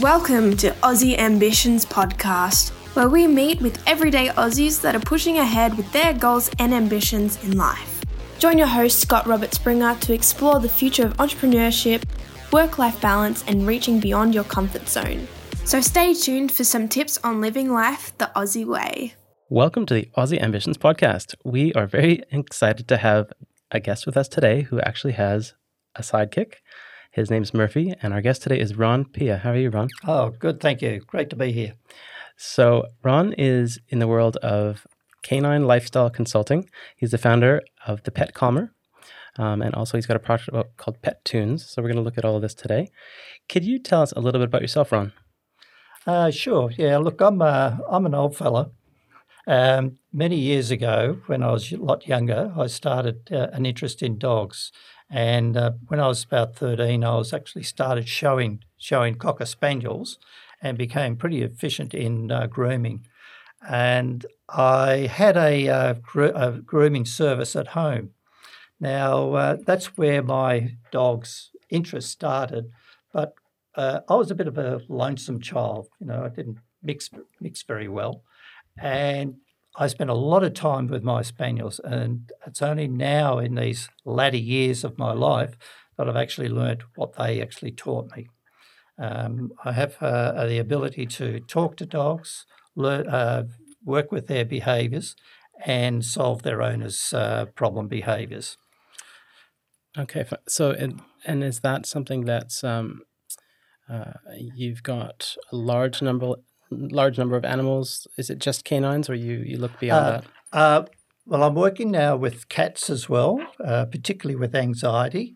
Welcome to Aussie Ambitions Podcast, where we meet with everyday Aussies that are pushing ahead with their goals and ambitions in life. Join your host, Scott Robert Springer, to explore the future of entrepreneurship, work-life balance, and reaching beyond your comfort zone. So stay tuned for some tips on living life the Aussie way. Welcome to the Aussie Ambitions Podcast. We are very excited to have a guest with us today who actually has a sidekick. His name's Murphy, and our guest today is Ron Pia. How are you, Ron? Oh, good, thank you. Great to be here. So Ron is in the world of canine lifestyle consulting. He's the founder of the Pet Calmer, and also he's got a project called Pet Tunes. So we're going to look at all of this today. Could you tell us a little bit about yourself, Ron? Sure. Yeah. Look, I'm an old fella. Many years ago, when I was a lot younger, I started an interest in dogs. And when I was about 13, I was actually started showing Cocker Spaniels and became pretty efficient in grooming. And I had a grooming service at home. Now, that's where my dog's interest started. But I was a bit of a lonesome child. You know, I didn't mix very well. And I spent a lot of time with my spaniels, and it's only now in these latter years of my life that I've actually learned what they actually taught me. I have the ability to talk to dogs, work with their behaviours, and solve their owners' problem behaviours. Okay, so and is that something that's you've got a large number of animals? Is it just canines, or you look beyond that? Well, I'm working now with cats as well, particularly with anxiety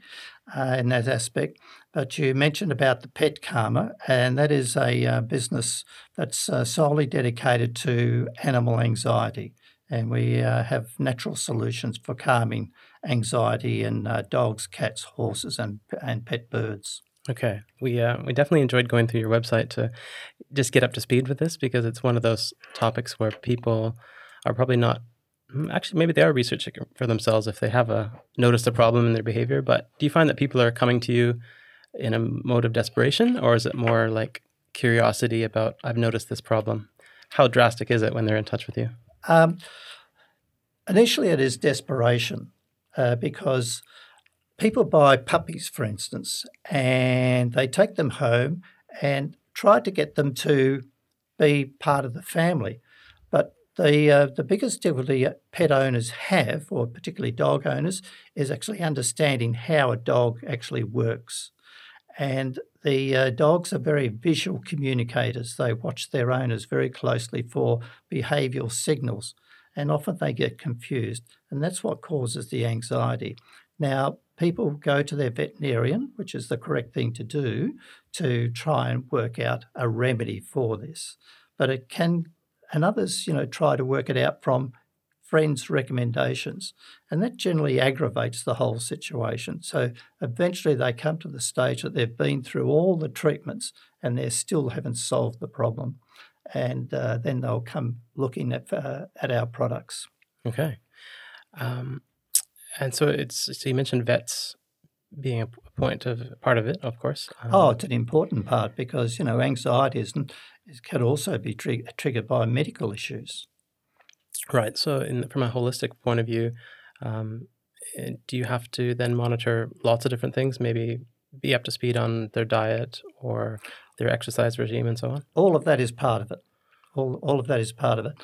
in that aspect. But you mentioned about the Pet Karma, and that is a business that's solely dedicated to animal anxiety. And we have natural solutions for calming anxiety in dogs, cats, horses, and pet birds. Okay. We definitely enjoyed going through your website to just get up to speed with this, because it's one of those topics where people are probably not, actually maybe they are researching for themselves if they have noticed a problem in their behavior. But do you find that people are coming to you in a mode of desperation, or is it more like curiosity about, I've noticed this problem? How drastic is it when they're in touch with you? Initially it is desperation because people buy puppies, for instance, and they take them home and try to get them to be part of the family. But the biggest difficulty pet owners have, or particularly dog owners, is actually understanding how a dog actually works. And the dogs are very visual communicators. They watch their owners very closely for behavioural signals, and often they get confused, and that's what causes the anxiety. Now, people go to their veterinarian, which is the correct thing to do, to try and work out a remedy for this. But it can, and others, you know, try to work it out from friends' recommendations. And that generally aggravates the whole situation. So eventually they come to the stage that they've been through all the treatments and they still haven't solved the problem. And then they'll come looking at our products. Okay. And so so you mentioned vets being part of it, of course. It's an important part, because, you know, anxiety can also be triggered by medical issues. Right. So from a holistic point of view, do you have to then monitor lots of different things, maybe be up to speed on their diet or their exercise regime and so on? All of that is part of it. All of that is part of it.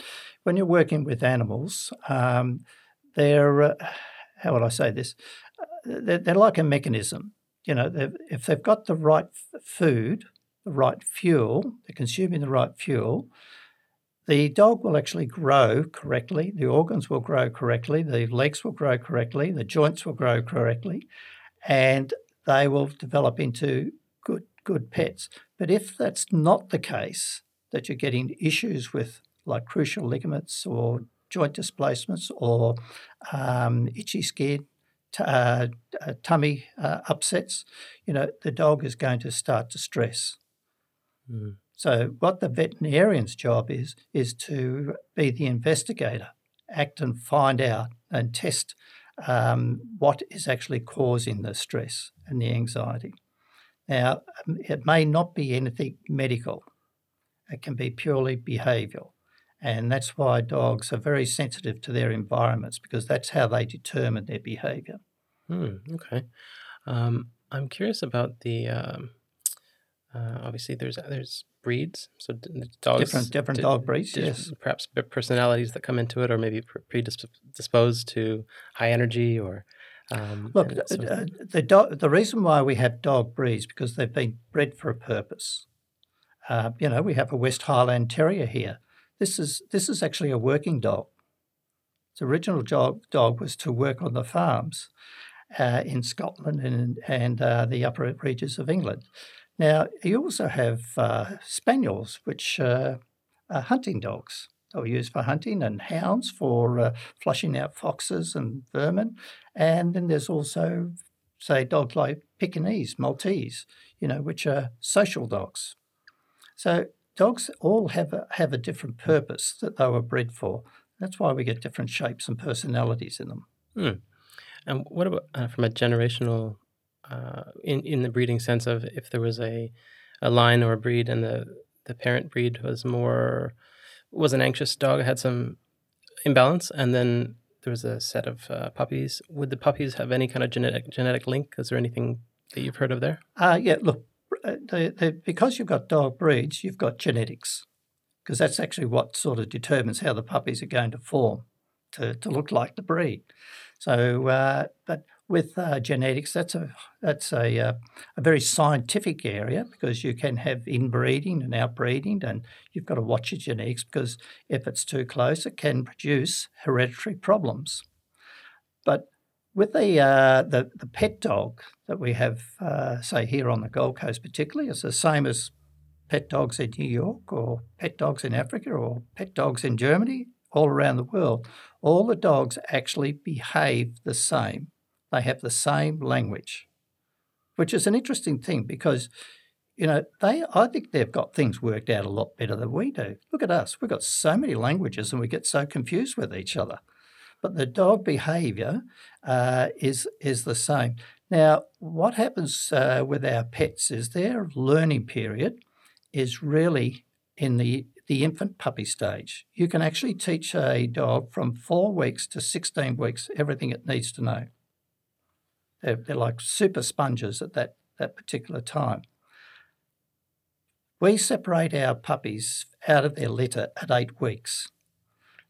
When you're working with animals, they're... how would I say this? They're like a mechanism. You know, if they've got the right food, the right fuel, they're consuming the right fuel, the dog will actually grow correctly, the organs will grow correctly, the legs will grow correctly, the joints will grow correctly, and they will develop into good pets. But if that's not the case, that you're getting issues with like crucial ligaments or joint displacements or itchy skin, tummy upsets, you know, the dog is going to start to stress. Mm. So what the veterinarian's job is to be the investigator, act and find out and test what is actually causing the stress and the anxiety. Now, it may not be anything medical. It can be purely behavioural. And that's why dogs are very sensitive to their environments, because that's how they determine their behaviour. Okay. I'm curious about the, obviously there's breeds, so dogs. Different dog breeds, yes. Perhaps personalities that come into it, or maybe predisposed to high energy or... Look, the reason why we have dog breeds, because they've been bred for a purpose. We have a West Highland Terrier here. This is actually a working dog. Its original dog was to work on the farms in Scotland and the upper reaches of England. Now, you also have spaniels, which are hunting dogs. They were used for hunting, and hounds for flushing out foxes and vermin. And then there's also, say, dogs like Pekingese, Maltese, which are social dogs. So dogs all have a different purpose that they were bred for. That's why we get different shapes and personalities in them. And what about from a generational, in the breeding sense of, if there was a line or a breed and the parent breed was an anxious dog, had some imbalance, and then there was a set of puppies. Would the puppies have any kind of genetic link? Is there anything that you've heard of there? Because you've got dog breeds, you've got genetics, because that's actually what sort of determines how the puppies are going to form to look like the breed. So, but with genetics, that's a very scientific area, because you can have inbreeding and outbreeding, and you've got to watch your genetics, because if it's too close, it can produce hereditary problems. But with the pet dog that we have, say, here on the Gold Coast particularly, it's the same as pet dogs in New York or pet dogs in Africa or pet dogs in Germany, all around the world. All the dogs actually behave the same. They have the same language, which is an interesting thing, because, I think they've got things worked out a lot better than we do. Look at us. We've got so many languages and we get so confused with each other. But the dog behaviour is the same. Now, what happens with our pets is their learning period is really in the infant puppy stage. You can actually teach a dog from 4 weeks to 16 weeks everything it needs to know. They're like super sponges at that particular time. We separate our puppies out of their litter at 8 weeks.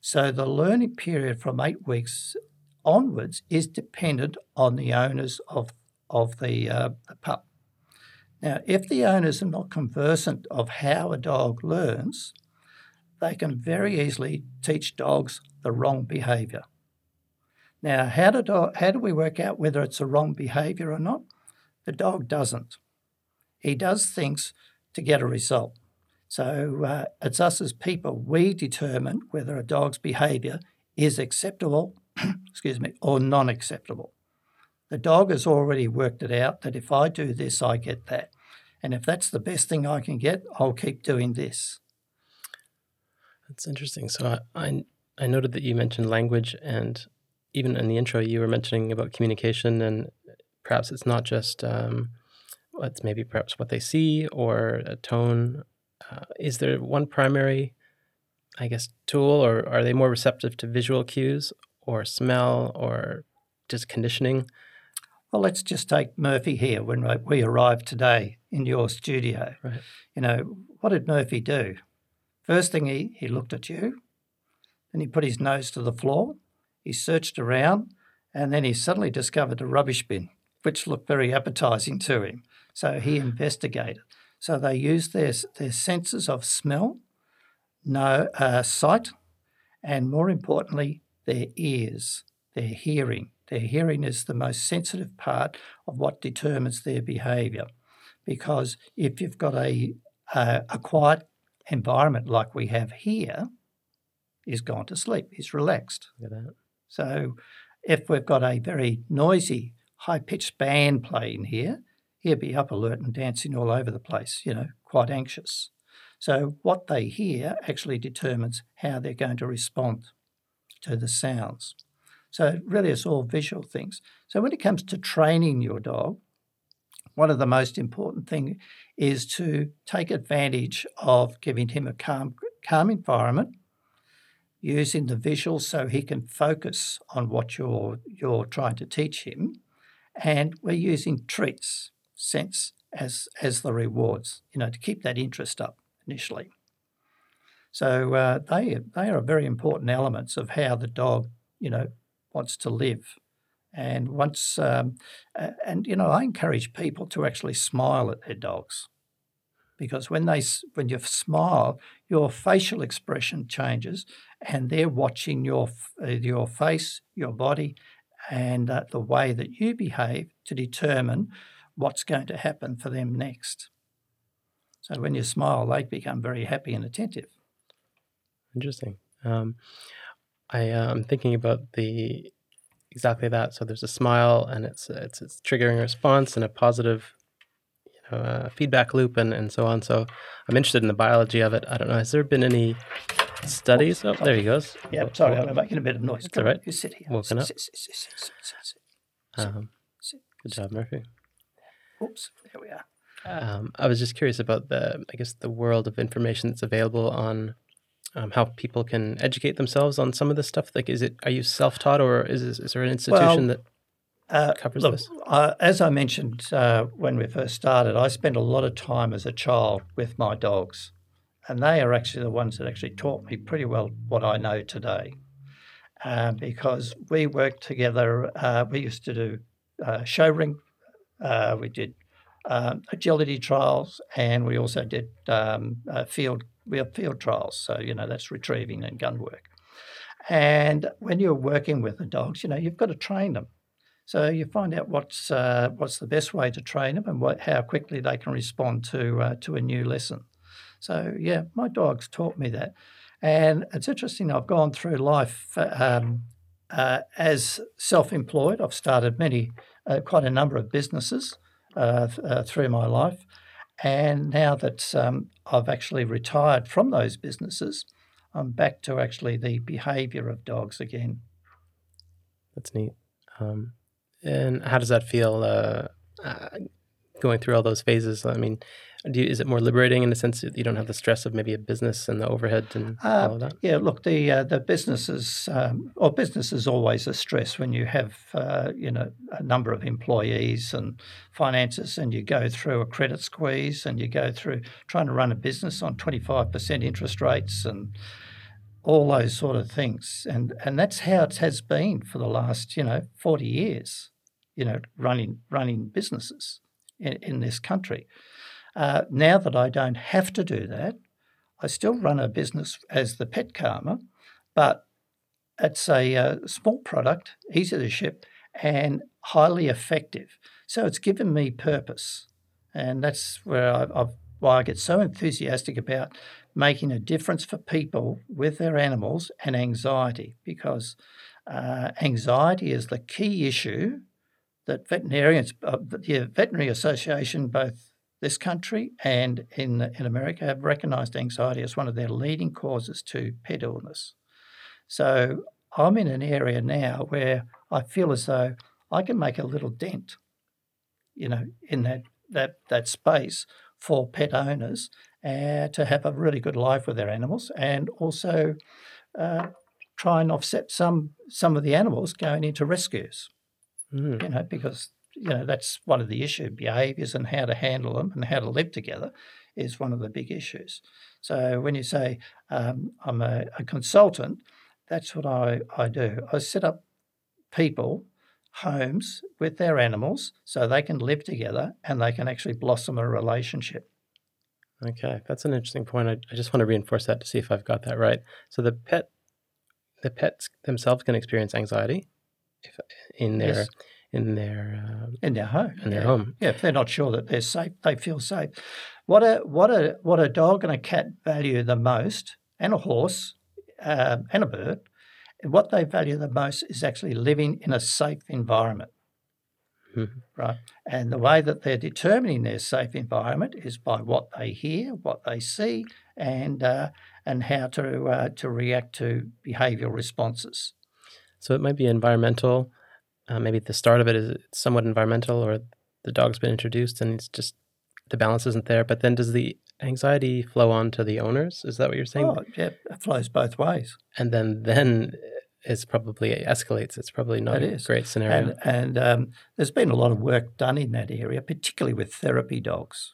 So the learning period from 8 weeks onwards is dependent on the owners of the pup. Now, if the owners are not conversant of how a dog learns, they can very easily teach dogs the wrong behaviour. Now, how do we work out whether it's a wrong behaviour or not? The dog doesn't. He does things to get a result. So it's us as people, we determine whether a dog's behaviour is acceptable or non-acceptable. The dog has already worked it out that if I do this, I get that. And if that's the best thing I can get, I'll keep doing this. That's interesting. So I noted that you mentioned language, and even in the intro, you were mentioning about communication, and perhaps it's not just it's maybe perhaps what they see or a tone. Is there one primary, tool, or are they more receptive to visual cues or smell or just conditioning? Well, let's just take Murphy here when we arrived today in your studio. Right. What did Murphy do? First thing, he looked at you, then he put his nose to the floor, he searched around, and then he suddenly discovered a rubbish bin, which looked very appetizing to him. So he investigated. So they use their senses of smell, sight, and more importantly, their ears, their hearing. Their hearing is the most sensitive part of what determines their behaviour, because if you've got a quiet environment like we have here, he's gone to sleep, he's relaxed. Look at that. So if we've got a very noisy, high-pitched band playing here, he'd be up alert and dancing all over the place, quite anxious. So what they hear actually determines how they're going to respond to the sounds. So really it's all visual things. So when it comes to training your dog, one of the most important things is to take advantage of giving him a calm environment, using the visuals so he can focus on what you're trying to teach him. And we're using treats, scents, as the rewards, to keep that interest up initially. So they are very important elements of how the dog, wants to live. And once, I encourage people to actually smile at their dogs, because when you smile, your facial expression changes, and they're watching your face, your body, and the way that you behave to determine what's going to happen for them next. So when you smile, they become very happy and attentive. Interesting. I'm thinking about exactly that. So there's a smile, and it's triggering a response and a positive, feedback loop, and so on. So I'm interested in the biology of it. I don't know. Has there been any studies? Oh, there he goes. Yeah, sorry, I'm making a bit of noise. It's all right. You sit here. Walking up. Sit. Good job, Murphy. Oops, there we are. I was just curious about the world of information that's available on how people can educate themselves on some of this stuff. Like, are you self-taught, or is there an institution that covers this? As I mentioned when we first started, I spent a lot of time as a child with my dogs, and they are actually the ones that actually taught me pretty well what I know today, because we worked together. We used to do show ring. We did agility trials, and we also did field trials. So, that's retrieving and gun work. And when you're working with the dogs, you've got to train them. So you find out what's the best way to train them and how quickly they can respond to a new lesson. So, yeah, my dogs taught me that. And it's interesting, I've gone through life as self-employed. I've started quite a number of businesses through my life. And now that I've actually retired from those businesses, I'm back to actually the behaviour of dogs again. That's neat. And how does that feel going through all those phases? I mean, is it more liberating in the sense that you don't have the stress of maybe a business and the overhead and all of that? Yeah, look, the business is always a stress when you have a number of employees and finances, and you go through a credit squeeze, and you go through trying to run a business on 25% interest rates and all those sort of things, and that's how it has been for the last 40 years, running businesses in this country. Now that I don't have to do that, I still run a business as the Pet Karma, but it's a small product, easy to ship, and highly effective. So it's given me purpose, and that's where why I get so enthusiastic about making a difference for people with their animals and anxiety, because anxiety is the key issue that veterinarians, the Veterinary Association, both this country and in America, have recognised anxiety as one of their leading causes to pet illness. So I'm in an area now where I feel as though I can make a little dent, in that space for pet owners to have a really good life with their animals, and also try and offset some of the animals going into rescues, because that's one of the issue. Behaviours and how to handle them and how to live together is one of the big issues. So when you say I'm a consultant, that's what I do. I set up homes with their animals so they can live together and they can actually blossom a relationship. Okay, that's an interesting point. I just want to reinforce that to see if I've got that right. So the pets themselves can experience anxiety in their home. Yeah, if they're not sure that they're safe, they feel safe. What a dog and a cat value the most, and a horse and a bird, what they value the most is actually living in a safe environment, right? And the way that they're determining their safe environment is by what they hear, what they see, and how to react to behavioural responses. So it might be environmental. Maybe at the start of it is somewhat environmental, or the dog's been introduced and it's just the balance isn't there. But then does the anxiety flow on to the owners? Is that what you're saying? Oh, yeah, it flows both ways. And then it's probably escalates. It's probably not a great scenario. And there's been a lot of work done in that area, particularly with therapy dogs.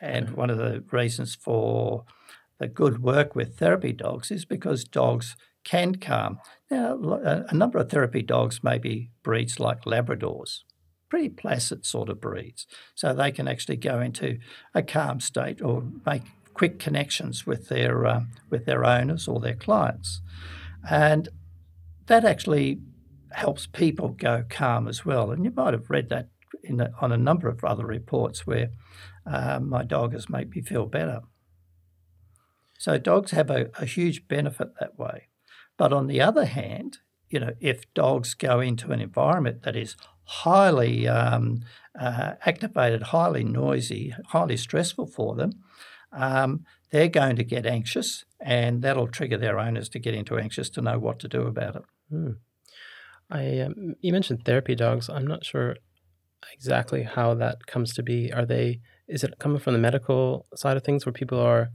And one of the reasons for the good work with therapy dogs is because dogs can calm. Now, a number of therapy dogs may be breeds like Labradors, pretty placid sort of breeds. So they can actually go into a calm state or make quick connections with their owners or their clients. And that actually helps people go calm as well. And you might have read that on a number of other reports where my dog has made me feel better. So dogs have a huge benefit that way. But on the other hand, you know, if dogs go into an environment that is highly activated, highly noisy, highly stressful for them, they're going to get anxious, and that'll trigger their owners to get into anxious to know what to do about it. You mentioned therapy dogs. I'm not sure exactly how that comes to be. Is it coming from the medical side of things where people are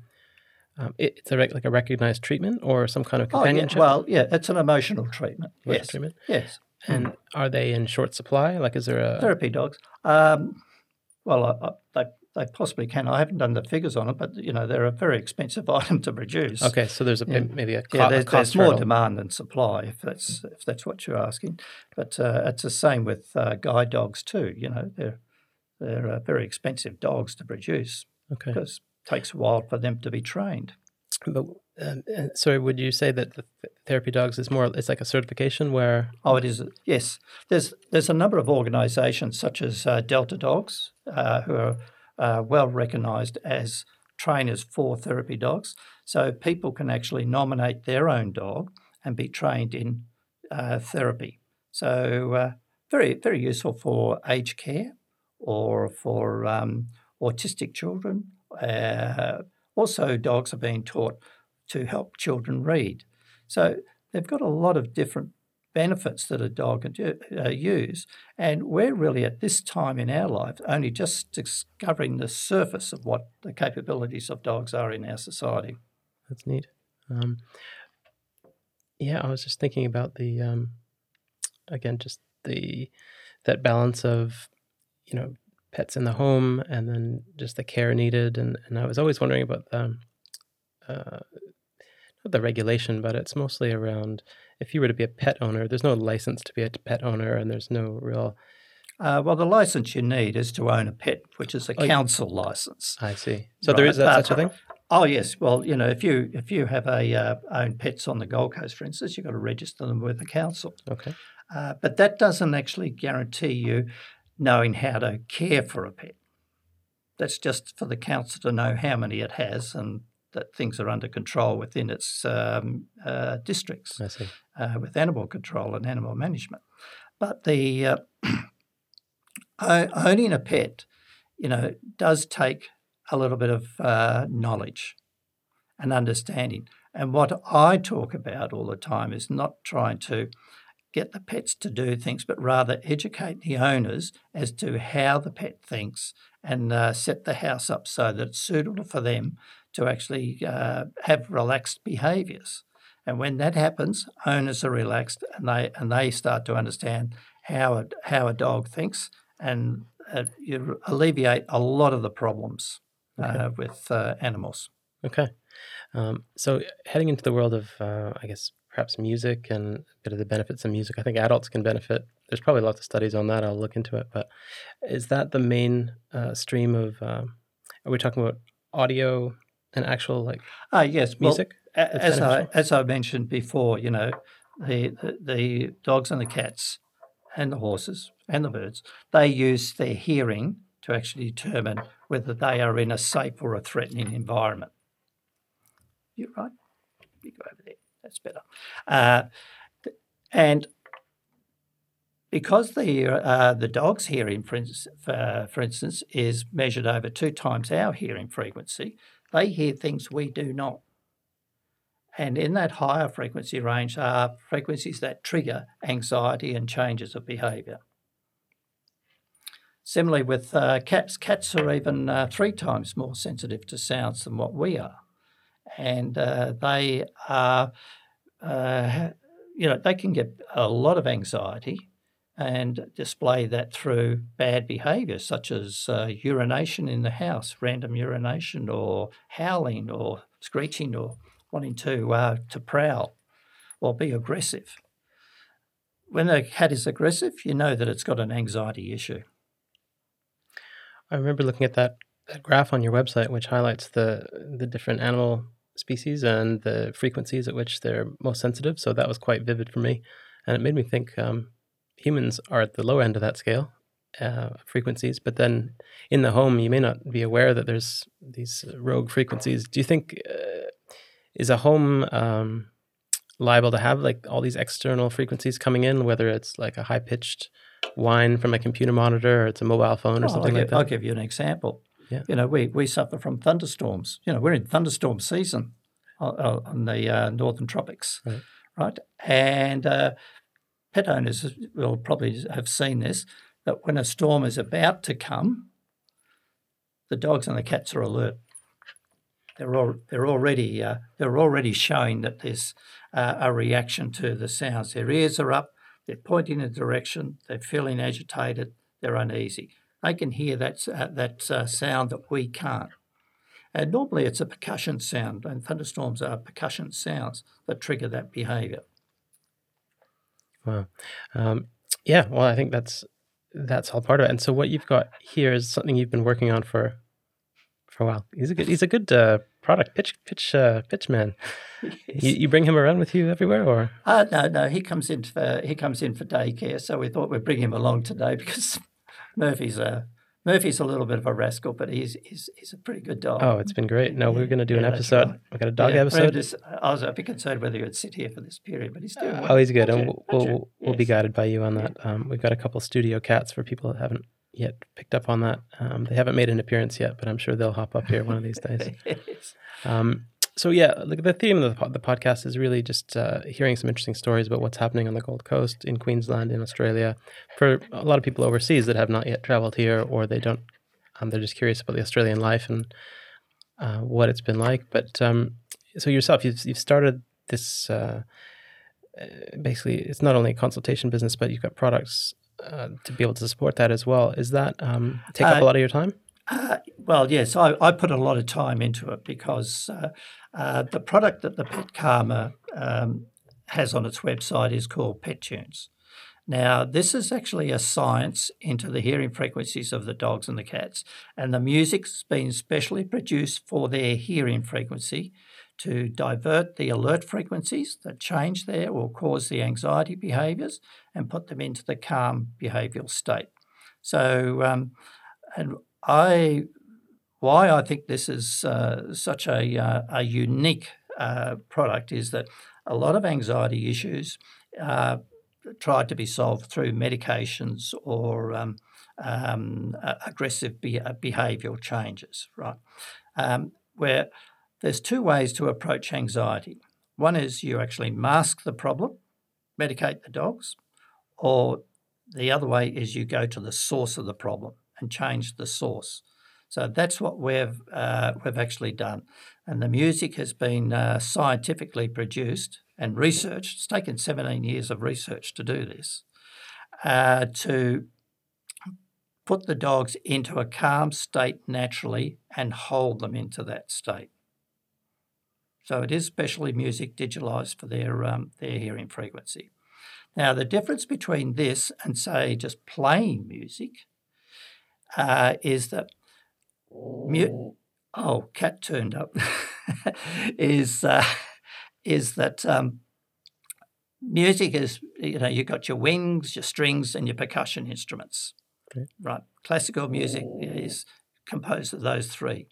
it's like a recognized treatment or some kind of companionship? It's an emotional treatment. Yes. And are they in short supply? Like, is there a... Therapy dogs. They possibly can. I haven't done the figures on it, but, you know, they're a very expensive item to produce. Okay, so there's there's more demand than supply, if that's what you're asking. But it's the same with guide dogs too. You know, they're very expensive dogs to produce. Okay. Because it takes a while for them to be trained. But so would you say that the therapy dogs is more? It's like a certification where. Oh, it is. Yes, there's a number of organisations such as Delta Dogs who are. Well recognised as trainers for therapy dogs. So people can actually nominate their own dog and be trained in therapy. So very, very useful for aged care or for autistic children. Also, dogs are being taught to help children read. So they've got a lot of different benefits that a dog can use, and we're really at this time in our life only just discovering the surface of what the capabilities of dogs are in our society. That's neat. I was just thinking about the that balance of, you know, pets in the home and then just the care needed, and I was always wondering about not the regulation, but it's mostly around. If you were to be a pet owner, there's no license to be a pet owner, and there's no real... the license you need is to own a pet, which is a council license. I see. So there is such a thing? Oh, yes. Well, you know, if you have own pets on the Gold Coast, for instance, you've got to register them with the council. Okay. But that doesn't actually guarantee you knowing how to care for a pet. That's just for the council to know how many it has and that things are under control within its districts. I see. With animal control and animal management. But the owning a pet, you know, does take a little bit of knowledge and understanding. And what I talk about all the time is not trying to get the pets to do things, but rather educate the owners as to how the pet thinks and set the house up so that it's suitable for them to actually have relaxed behaviours. And when that happens, owners are relaxed and they start to understand how a dog thinks, and you alleviate a lot of the problems with animals. Okay. So heading into the world of, I guess, perhaps music and a bit of the benefits of music, I think adults can benefit. There's probably lots of studies on that. I'll look into it. But is that the main stream of, are we talking about audio and actual yes, music? Well, as I mentioned before, you know, the dogs and the cats and the horses and the birds, they use their hearing to actually determine whether they are in a safe or a threatening environment. You're right. You go over there. That's better. And because the dog's hearing, for instance, is measured over 2 times our hearing frequency, they hear things we do not. And in that higher frequency range are frequencies that trigger anxiety and changes of behaviour. Similarly with cats, cats are even 3 times more sensitive to sounds than what we are. And they are, you know, they can get a lot of anxiety and display that through bad behaviour, such as urination in the house, random urination, or howling or screeching or wanting to prowl or be aggressive. When a cat is aggressive, you know that it's got an anxiety issue. I remember looking at that graph on your website, which highlights the different animal species and the frequencies at which they're most sensitive. So that was quite vivid for me. And it made me think humans are at the low end of that scale, frequencies. But then in the home, you may not be aware that there's these rogue frequencies. Do you think, is a home liable to have like all these external frequencies coming in, whether it's like a high-pitched whine from a computer monitor or it's a mobile phone or something like that? I'll give you an example. Yeah. You know, we suffer from thunderstorms. You know, we're in thunderstorm season on the northern tropics, right? And pet owners will probably have seen this, that when a storm is about to come, the dogs and the cats are alert. They're already showing that there's a reaction to the sounds. Their ears are up. They're pointing in a direction. They're feeling agitated. They're uneasy. They can hear that sound that we can't. And normally it's a percussion sound, and thunderstorms are percussion sounds that trigger that behaviour. Wow. Yeah. Well, I think that's all part of it. And so what you've got here is something you've been working on for a while. He's a good product pitch man. Yes. You bring him around with you everywhere, or? No. He comes in for daycare. So we thought we'd bring him along today because Murphy's a little bit of a rascal, but he's a pretty good dog. Oh, it's been great. No, we're going to do an episode. Right. We've got a dog episode. I was a bit concerned whether he would sit here for this period, but he's doing well. Oh, he's good. And we'll be guided by you on that. We've got a couple studio cats for people that haven't yet picked up on that. They haven't made an appearance yet, but I'm sure they'll hop up here one of these days. Yes. So yeah, look, the theme of the podcast is really just hearing some interesting stories about what's happening on the Gold Coast, in Queensland, in Australia, for a lot of people overseas that have not yet traveled here, or they don't, they're just curious about the Australian life and what it's been like. But so yourself, you've started this, basically, it's not only a consultation business, but you've got products to be able to support that as well. Is that take up a lot of your time? Well, yes, I put a lot of time into it because the product that the Pet Karma has on its website is called Pet Tunes. Now, this is actually a science into the hearing frequencies of the dogs and the cats, and the music's been specially produced for their hearing frequency to divert the alert frequencies that change there or cause the anxiety behaviours and put them into the calm behavioural state. So, why I think this is such a unique product is that a lot of anxiety issues are tried to be solved through medications or aggressive behavioural changes, right? Where there's 2 ways to approach anxiety. One is you actually mask the problem, medicate the dogs, or the other way is you go to the source of the problem and change the source. So that's what we've actually done. And the music has been scientifically produced and researched. It's taken 17 years of research to do this, to put the dogs into a calm state naturally and hold them into that state. So it is specially music digitalised for their hearing frequency. Now, the difference between this and, say, just playing music is that cat turned up. Is that music is, you know, you've got your wings, your strings, and your percussion instruments, okay. Right? Classical music is composed of those 3.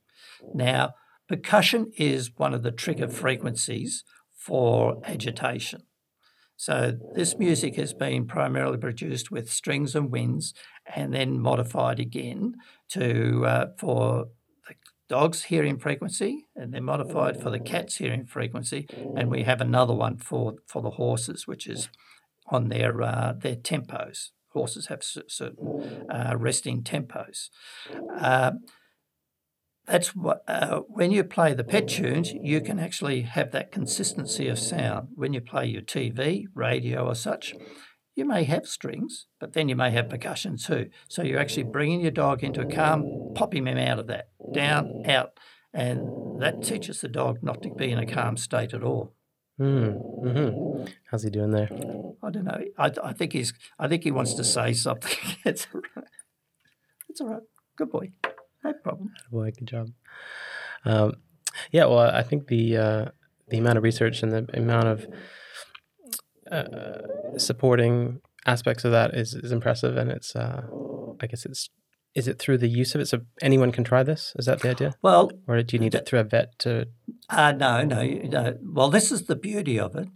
Now, percussion is one of the trigger frequencies for agitation. So this music has been primarily produced with strings and winds and then modified again to for the dog's hearing frequency, and they're modified for the cat's hearing frequency, and we have another one for the horses, which is on their tempos horses have certain resting tempos. That's what, when you play the Pet Tunes, you can actually have that consistency of sound. When you play your TV, radio or such, you may have strings, but then you may have percussion too. So you're actually bringing your dog into a calm, popping him out of that, down, out, and that teaches the dog not to be in a calm state at all. Mm-hmm. How's he doing there? I don't know. I think he wants to say something. It's all right. It's all right. Good boy. No problem. Boy, good job. Yeah, well, I think the amount of research and the amount of supporting aspects of that is impressive, and it's I guess it's is it through the use of it? So anyone can try this? Is that the idea? Well, or do you need it through a vet to? No. Well, this is the beauty of it.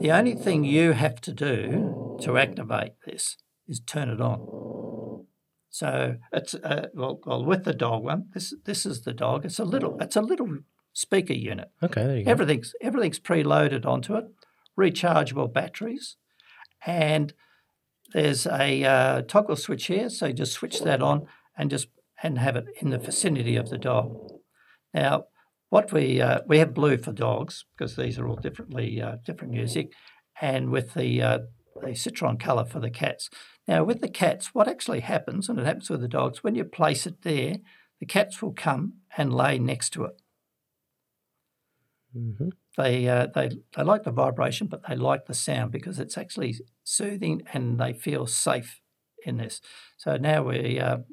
The only thing you have to do to activate this is turn it on. So it's well with the dog one. This is the dog. It's a little speaker unit. Okay, there you go. Everything's preloaded onto it. Rechargeable batteries, and there's a toggle switch here. So you just switch that on and have it in the vicinity of the dog. Now, what we have blue for dogs because these are all different music, and with the citron colour for the cats. Now, with the cats, what actually happens, and it happens with the dogs, when you place it there, the cats will come and lay next to it. Mm-hmm. They like the vibration, but they like the sound because it's actually soothing and they feel safe in this. So now we have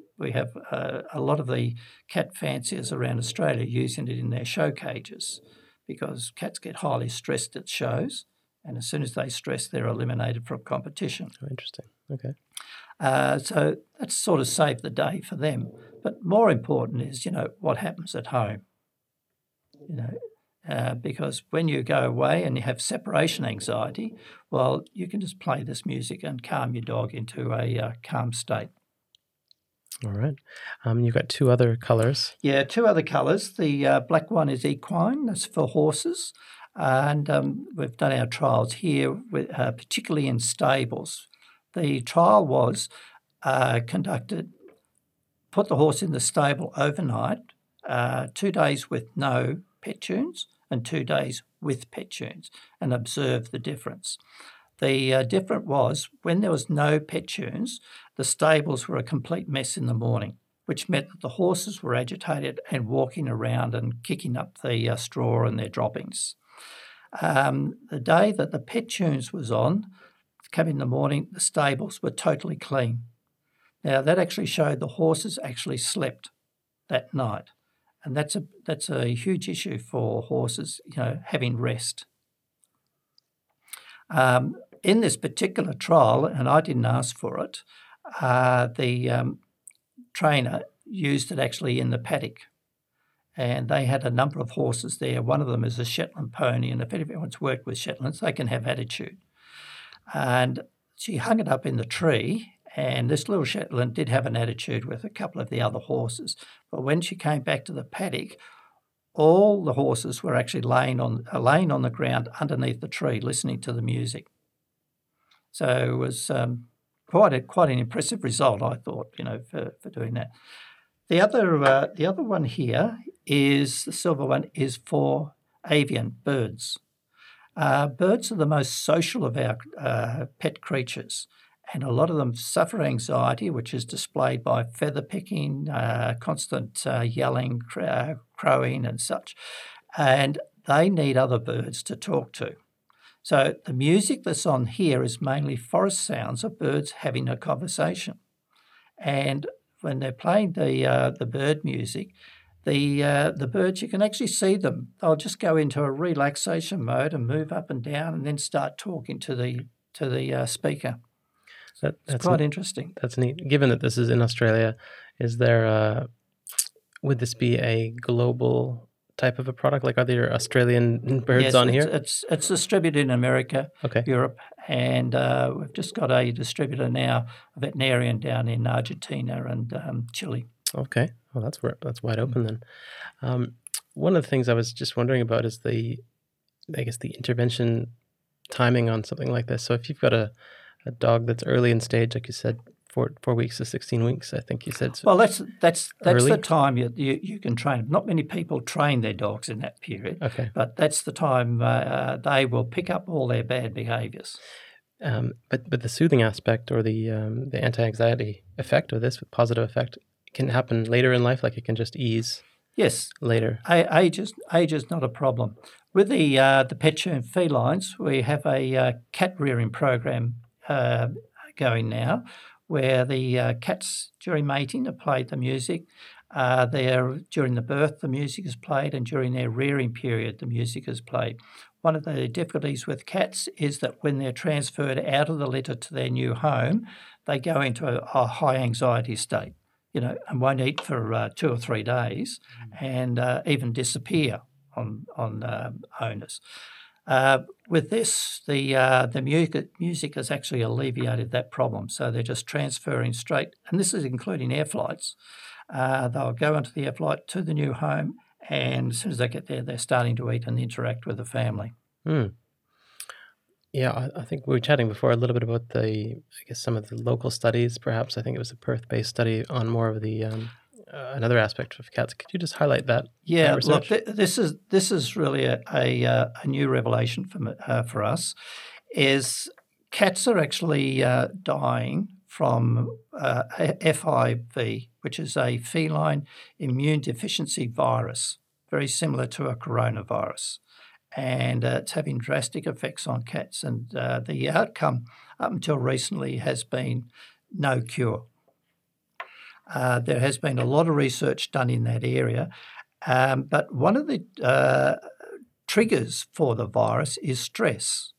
a lot of the cat fanciers around Australia using it in their show cages because cats get highly stressed at shows. And as soon as they stress, they're eliminated from competition. Oh, interesting. Okay. So that's sort of saved the day for them. But more important is, what happens at home. Because when you go away and you have separation anxiety, well, you can just play this music and calm your dog into a calm state. All right. You've got two other colours. Yeah, two other colours. The black one is equine. That's for horses. And we've done our trials here, with, particularly in stables. The trial was conducted, put the horse in the stable overnight, 2 days with no Pet Tunes and 2 days with Pet Tunes, and observe the difference. The difference was when there was no Pet Tunes, the stables were a complete mess in the morning, which meant that the horses were agitated and walking around and kicking up the straw and their droppings. The day that the Pet Tunes was on, come in the morning, the stables were totally clean. Now, that actually showed the horses actually slept that night. And that's a huge issue for horses, having rest. In this particular trial, and I didn't ask for it, the trainer used it actually in the paddock. And they had a number of horses there. One of them is a Shetland pony, and if anyone's worked with Shetlands, they can have attitude. And she hung it up in the tree, and this little Shetland did have an attitude with a couple of the other horses. But when she came back to the paddock, all the horses were actually laying on the ground underneath the tree, listening to the music. So it was quite an impressive result, I thought, for doing that. The other one here is the silver one is for avian birds. Birds are the most social of our pet creatures, and a lot of them suffer anxiety, which is displayed by feather picking, constant yelling, crowing and such, and they need other birds to talk to. So the music that's on here is mainly forest sounds of birds having a conversation, and when they're playing the bird music, the birds, you can actually see them. They'll just go into a relaxation mode and move up and down, and then start talking to the speaker. That's quite interesting. That's neat. Given that this is in Australia, would this be a global type of a product? Like, are there Australian birds on here? It's distributed in America, okay, Europe, and we've just got a distributor now, a veterinarian down in Argentina and Chile. Okay, well that's wide open then. One of the things I was just wondering about is the intervention timing on something like this. So if you've got a a dog that's early in stage, like you said, four weeks to 16 weeks, I think you said. So well, that's early. The time you can train. Not many people train their dogs in that period. Okay. But that's the time they will pick up all their bad behaviours. But the soothing aspect or the anti-anxiety effect of this, with positive effect, can happen later in life. Like it can just ease. Yes, later. Age is not a problem. With the pet tune felines, we have a cat rearing program going now, where the cats during mating are played the music. During the birth, the music is played, and during their rearing period, the music is played. One of the difficulties with cats is that when they're transferred out of the litter to their new home, they go into a high anxiety state, and won't eat for 2 or 3 days and even disappear on owners. With this, the music has actually alleviated that problem. So they're just transferring straight, and this is including air flights. They'll go onto the air flight to the new home, and as soon as they get there, they're starting to eat and interact with the family. Mm. Yeah, I think we were chatting before a little bit about some of the local studies, perhaps. I think it was a Perth-based study on more of the another aspect of cats. Could you just highlight that? Yeah, look, this is really a new revelation for us, is cats are actually dying from FIV, which is a feline immune deficiency virus, very similar to a coronavirus. And it's having drastic effects on cats. And the outcome up until recently has been no cure. There has been a lot of research done in that area. But one of the triggers for the virus is stress.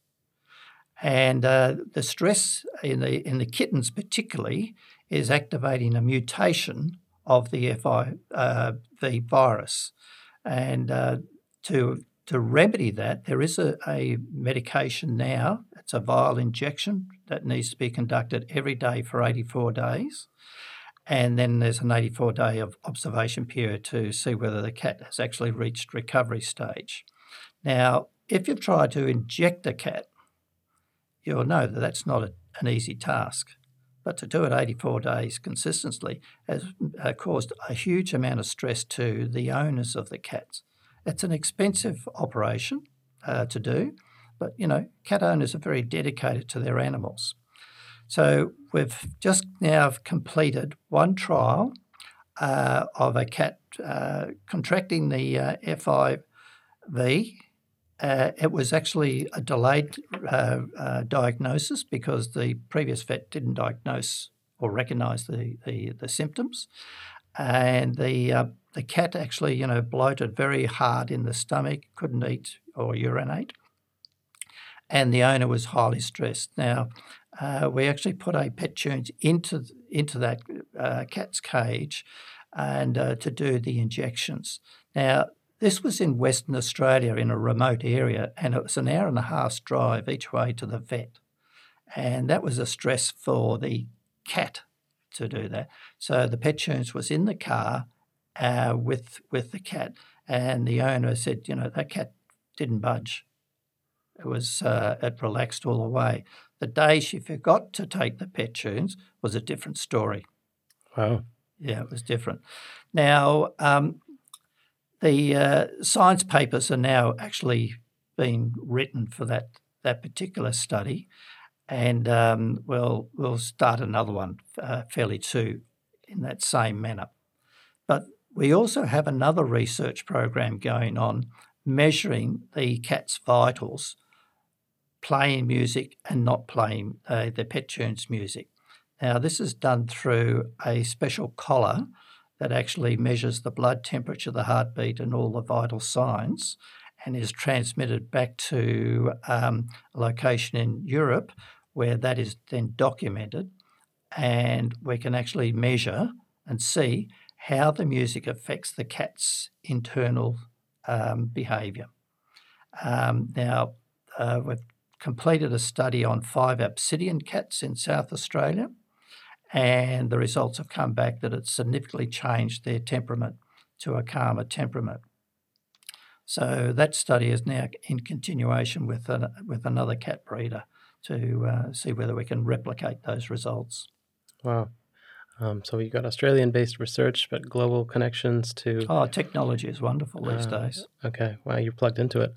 And the stress in the kittens particularly is activating a mutation of the FIV virus. And to remedy that, there is a medication now. It's a vial injection that needs to be conducted every day for 84 days. And then there's an 84-day of observation period to see whether the cat has actually reached recovery stage. Now, if you've tried to inject a cat, you'll know that that's not an easy task. But to do it 84 days consistently has caused a huge amount of stress to the owners of the cats. It's an expensive operation to do, but, cat owners are very dedicated to their animals. So we've just now completed one trial of a cat contracting the FIV. It was actually a delayed diagnosis because the previous vet didn't diagnose or recognise the symptoms. And the cat actually, bloated very hard in the stomach, couldn't eat or urinate. And the owner was highly stressed. Now, we actually put a Pet Tunes into that cat's cage and to do the injections. Now, this was in Western Australia in a remote area, and it was an hour and a half's drive each way to the vet. And that was a stress for the cat to do that. So the Pet Tunes was in the car with the cat, and the owner said, that cat didn't budge. It was it relaxed all the way. The day she forgot to take the Pet Tunes was a different story. Wow. Yeah, it was different. Now, the science papers are now actually being written for that particular study, and we'll start another one fairly soon in that same manner. But we also have another research program going on measuring the cat's vitals, playing music and not playing the Pet Tunes music. Now, this is done through a special collar that actually measures the blood temperature, the heartbeat, and all the vital signs, and is transmitted back to a location in Europe where that is then documented, and we can actually measure and see how the music affects the cat's internal behaviour. Now, we've completed a study on 5 obsidian cats in South Australia, and the results have come back that it's significantly changed their temperament to a calmer temperament. So that study is now in continuation with another cat breeder to see whether we can replicate those results. Wow. So we've got Australian-based research, but global connections to... Oh, technology is wonderful these days. Okay. Wow, you're plugged into it.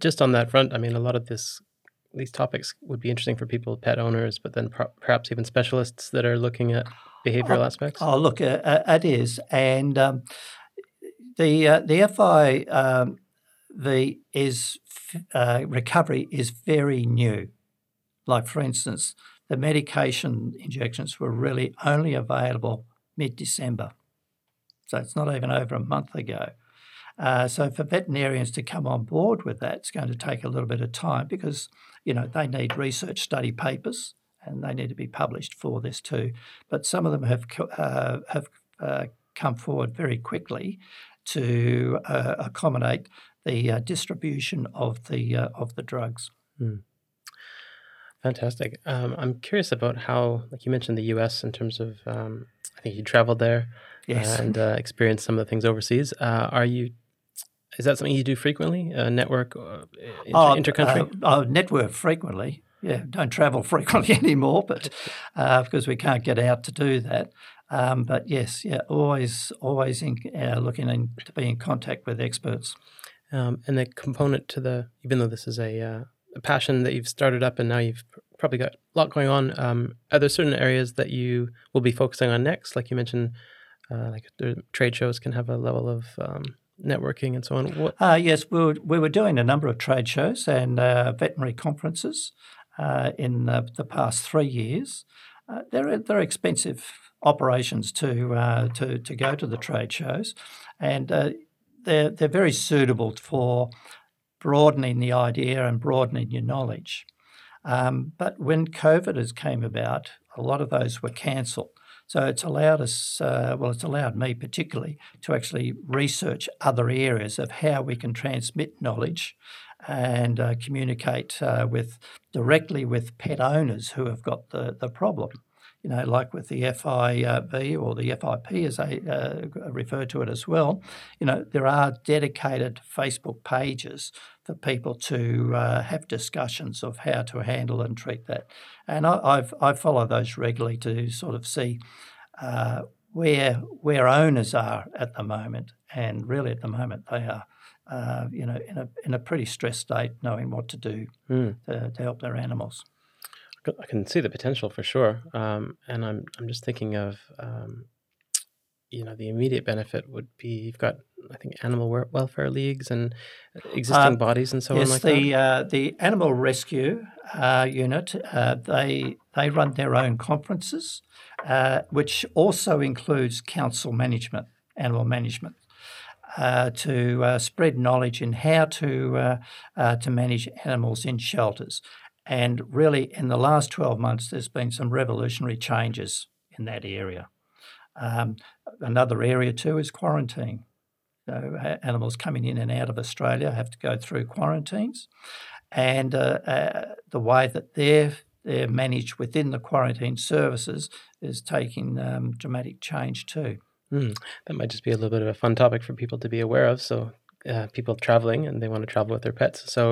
Just on that front, I mean, a lot of these topics would be interesting for people, pet owners, but then perhaps even specialists that are looking at behavioral aspects. Oh, look, it is. And the FIV recovery is very new. Like, for instance... The medication injections were really only available mid-December. So it's not even over a month ago. So for veterinarians to come on board with that, it's going to take a little bit of time because, you know, they need research study papers and they need to be published for this too. But some of them have come forward very quickly to accommodate the distribution of the drugs. Mm. Fantastic. I'm curious about how, like you mentioned, the U.S. in terms of, I think you traveled there, yes, and experienced some of the things overseas. Is that something you do frequently? Network, intercountry? Network frequently. Yeah, don't travel frequently anymore, but because we can't get out to do that. But yes, yeah, always to be in contact with experts. And the component to the, even though this is a passion that you've started up and now you've probably got a lot going on. Are there certain areas that you will be focusing on next? Like you mentioned, like the trade shows can have a level of networking and so on. Yes, we were doing a number of trade shows and veterinary conferences in the past 3 years. They're expensive operations to go to the trade shows, and they're very suitable for broadening the idea and broadening your knowledge. But when COVID came about, a lot of those were cancelled. So it's allowed us, it's allowed me particularly, to actually research other areas of how we can transmit knowledge and communicate directly with pet owners who have got the problem. You know, like with the FIV or the FIP as they refer to it as well, you know, there are dedicated Facebook pages for people to have discussions of how to handle and treat that. And I follow those regularly to sort of see where owners are at the moment. And really at the moment they are, in a pretty stressed state, knowing what to do to help their animals. I can see the potential for sure, and I'm just thinking of, the immediate benefit would be you've got animal welfare leagues and existing bodies and so on like that. Yes, the animal rescue unit they run their own conferences, which also includes council management, animal management, to spread knowledge in how to manage animals in shelters. And really, in the last 12 months, there's been some revolutionary changes in that area. Another area, too, is quarantine. So animals coming in and out of Australia have to go through quarantines. And the way that they're managed within the quarantine services is taking dramatic change, too. That might just be a little bit of a fun topic for people to be aware of, so... people travelling and they want to travel with their pets. So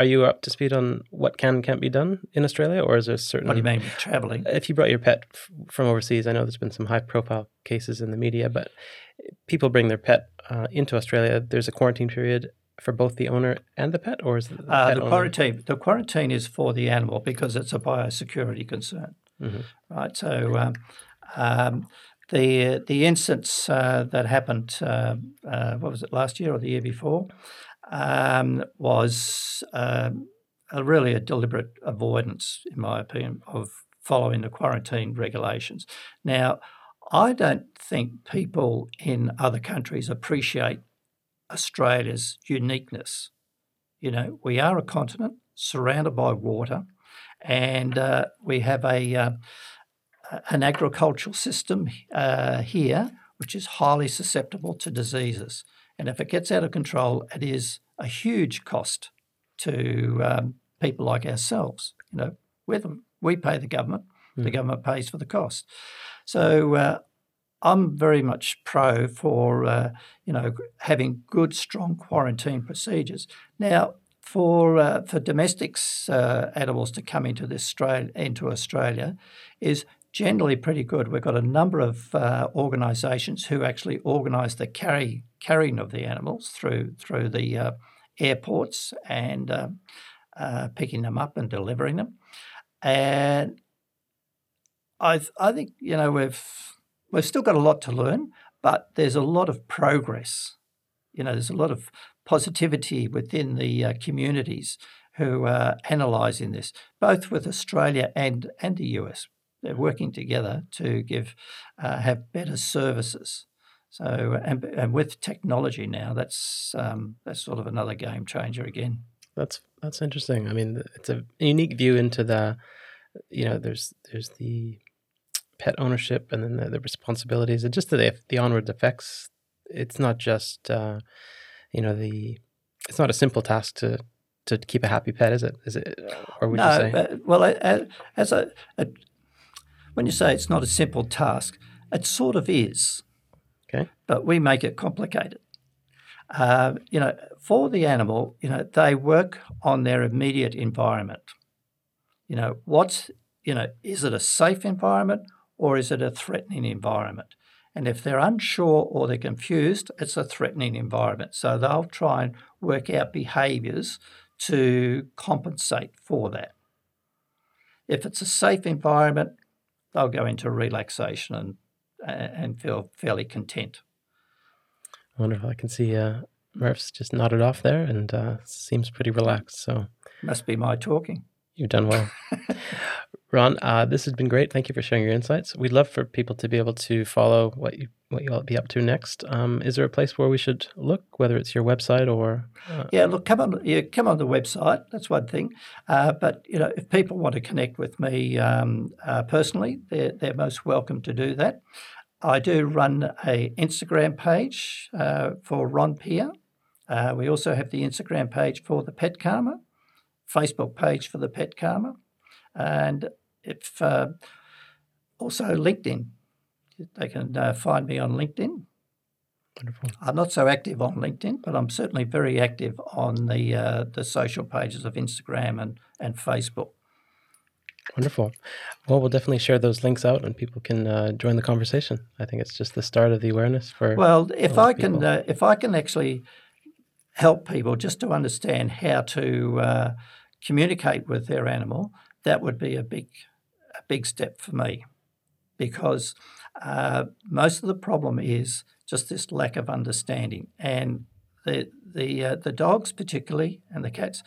are you up to speed on what can and can't be done in Australia, or is there certain... What do you mean travelling? If you brought your pet from overseas, I know there's been some high-profile cases in the media, but people bring their pet into Australia. There's a quarantine period for both the owner and the pet, or is it the pet owner? The quarantine is for the animal because it's a biosecurity concern, right? So The instance that happened, last year or the year before, was really a deliberate avoidance, in my opinion, of following the quarantine regulations. Now, I don't think people in other countries appreciate Australia's uniqueness. You know, we are a continent surrounded by water, and we have an agricultural system here which is highly susceptible to diseases, and if it gets out of control, it is a huge cost to people like ourselves. You know, we pay the government, the government pays for the cost. So I'm very much pro for having good, strong quarantine procedures. Now, for domestics animals to come into Australia is generally pretty good. We've got a number of organisations who actually organise the carrying of the animals through the airports and picking them up and delivering them. And I think, you know, we've still got a lot to learn, but there's a lot of progress. You know, there's a lot of positivity within the communities who are analysing this, both with Australia and the US. They're working together to have better services. So and with technology now, that's sort of another game changer again. That's interesting. I mean, it's a unique view into the, you know, there's the pet ownership and then the responsibilities and just the onward effects. It's not just it's not a simple task to keep a happy pet, is it? Or would you say? When you say it's not a simple task, it sort of is. Okay. But we make it complicated. You know, for the animal, you know, they work on their immediate environment. You know, is it a safe environment or is it a threatening environment? And if they're unsure or they're confused, it's a threatening environment. So they'll try and work out behaviours to compensate for that. If it's a safe environment, they'll go into relaxation and feel fairly content. Wonderful. I can see Murph's just nodded off there and seems pretty relaxed. So must be my talking. You've done well. Ron, this has been great. Thank you for sharing your insights. We'd love for people to be able to follow what you'll be up to next. Is there a place where we should look, whether it's your website or? Come on the website. That's one thing. But you know, if people want to connect with me personally, they're most welcome to do that. I do run an Instagram page for Ron Pia. We also have the Instagram page for the Pet Karma, Facebook page for the Pet Karma, and also LinkedIn. They can find me on LinkedIn. Wonderful. I'm not so active on LinkedIn, but I'm certainly very active on the social pages of Instagram and Facebook. Wonderful. Well, we'll definitely share those links out and people can join the conversation. I think it's just the start of the awareness for. Well, if I can actually help people just to understand how to communicate with their animal, that would be a big step for me, because most of the problem is just this lack of understanding. And the dogs particularly and the cats,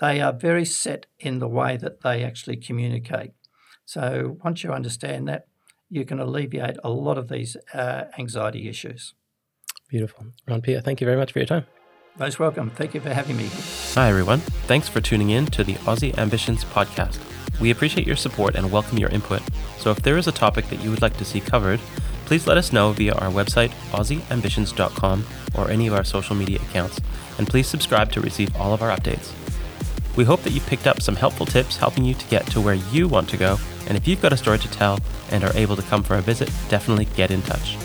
they are very set in the way that they actually communicate. So once you understand that, you can alleviate a lot of these anxiety issues. Beautiful. Ron Pia, thank you very much for your time. Most welcome. Thank you for having me. Hi, everyone. Thanks for tuning in to the Aussie Ambitions Podcast. We appreciate your support and welcome your input. So if there is a topic that you would like to see covered, please let us know via our website, aussieambitions.com, or any of our social media accounts. And please subscribe to receive all of our updates. We hope that you picked up some helpful tips helping you to get to where you want to go. And if you've got a story to tell and are able to come for a visit, definitely get in touch.